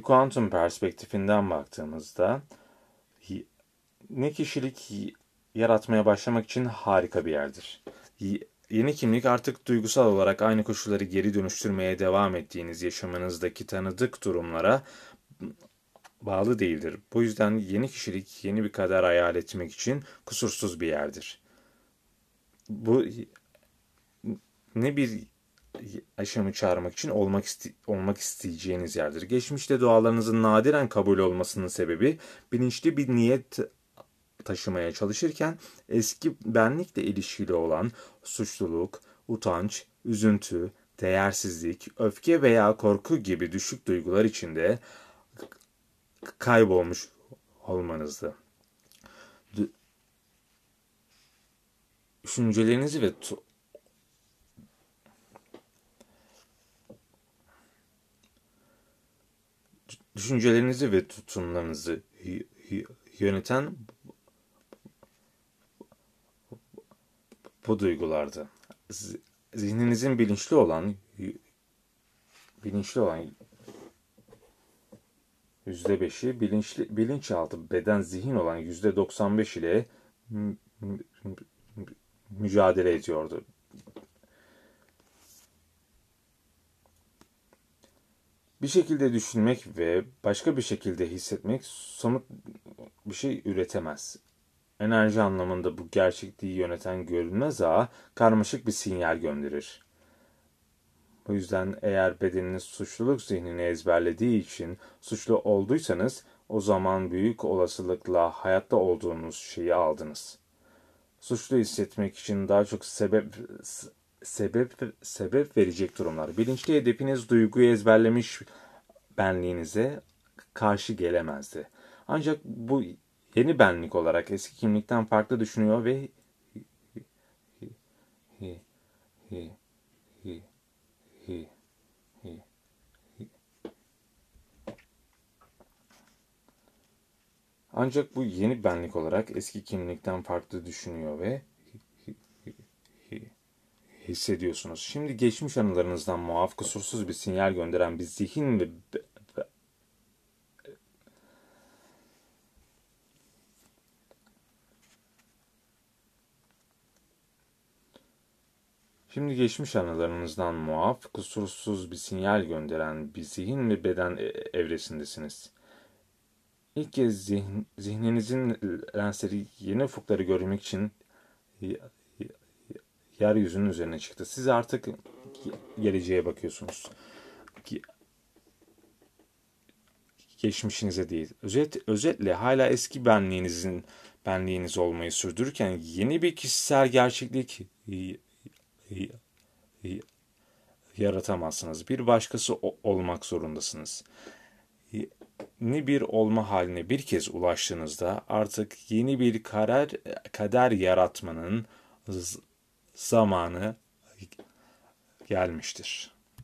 Bir kuantum perspektifinden baktığımızda yeni kişilik yaratmaya başlamak için harika bir yerdir. Yeni kimlik artık duygusal olarak aynı koşulları geri dönüştürmeye devam ettiğiniz yaşamınızdaki tanıdık durumlara bağlı değildir. Bu yüzden yeni kişilik yeni bir kader hayal etmek için kusursuz bir yerdir. Bu ne bir aşamı çağırmak için olmak isteyeceğiniz yerdir. Geçmişte dualarınızın nadiren kabul olmasının sebebi bilinçli bir niyet taşımaya çalışırken eski benlikle ilişkili olan suçluluk, utanç, üzüntü, değersizlik, öfke veya korku gibi düşük duygular içinde kaybolmuş olmanızdı. Düşüncelerinizi ve tutumlarınızı yöneten bu duygulardı. Zihninizin bilinçli olan %5'i, bilinçaltı beden zihin olan %95 ile mücadele ediyordu. Bir şekilde düşünmek ve başka bir şekilde hissetmek somut bir şey üretemez. Enerji anlamında bu gerçekliği yöneten görünmez ağ karmaşık bir sinyal gönderir. Bu yüzden eğer bedeniniz suçluluk zihnini ezberlediği için suçlu olduysanız o zaman büyük olasılıkla hayatta olduğunuz şeyi aldınız. Suçlu hissetmek için daha çok sebep verecek durumlar. Bilinçli hedefiniz duyguyu ezberlemiş benliğinize karşı gelemezdi. Ancak bu yeni benlik olarak eski kimlikten farklı düşünüyor ve hissediyorsunuz. Şimdi geçmiş anılarınızdan muaf, kusursuz bir sinyal gönderen bir zihin ve beden evresindesiniz. İlk kez zihninizin lensleri yeni ufukları görmek için yeryüzünün üzerine çıktı. Siz artık geleceğe bakıyorsunuz. Geçmişinize değil. Özetle hala eski benliğiniz olmayı sürdürürken yeni bir kişisel gerçeklik yaratamazsınız. Bir başkası olmak zorundasınız. Yeni bir olma haline bir kez ulaştığınızda artık yeni bir kader yaratmanın zamanı gelmiştir.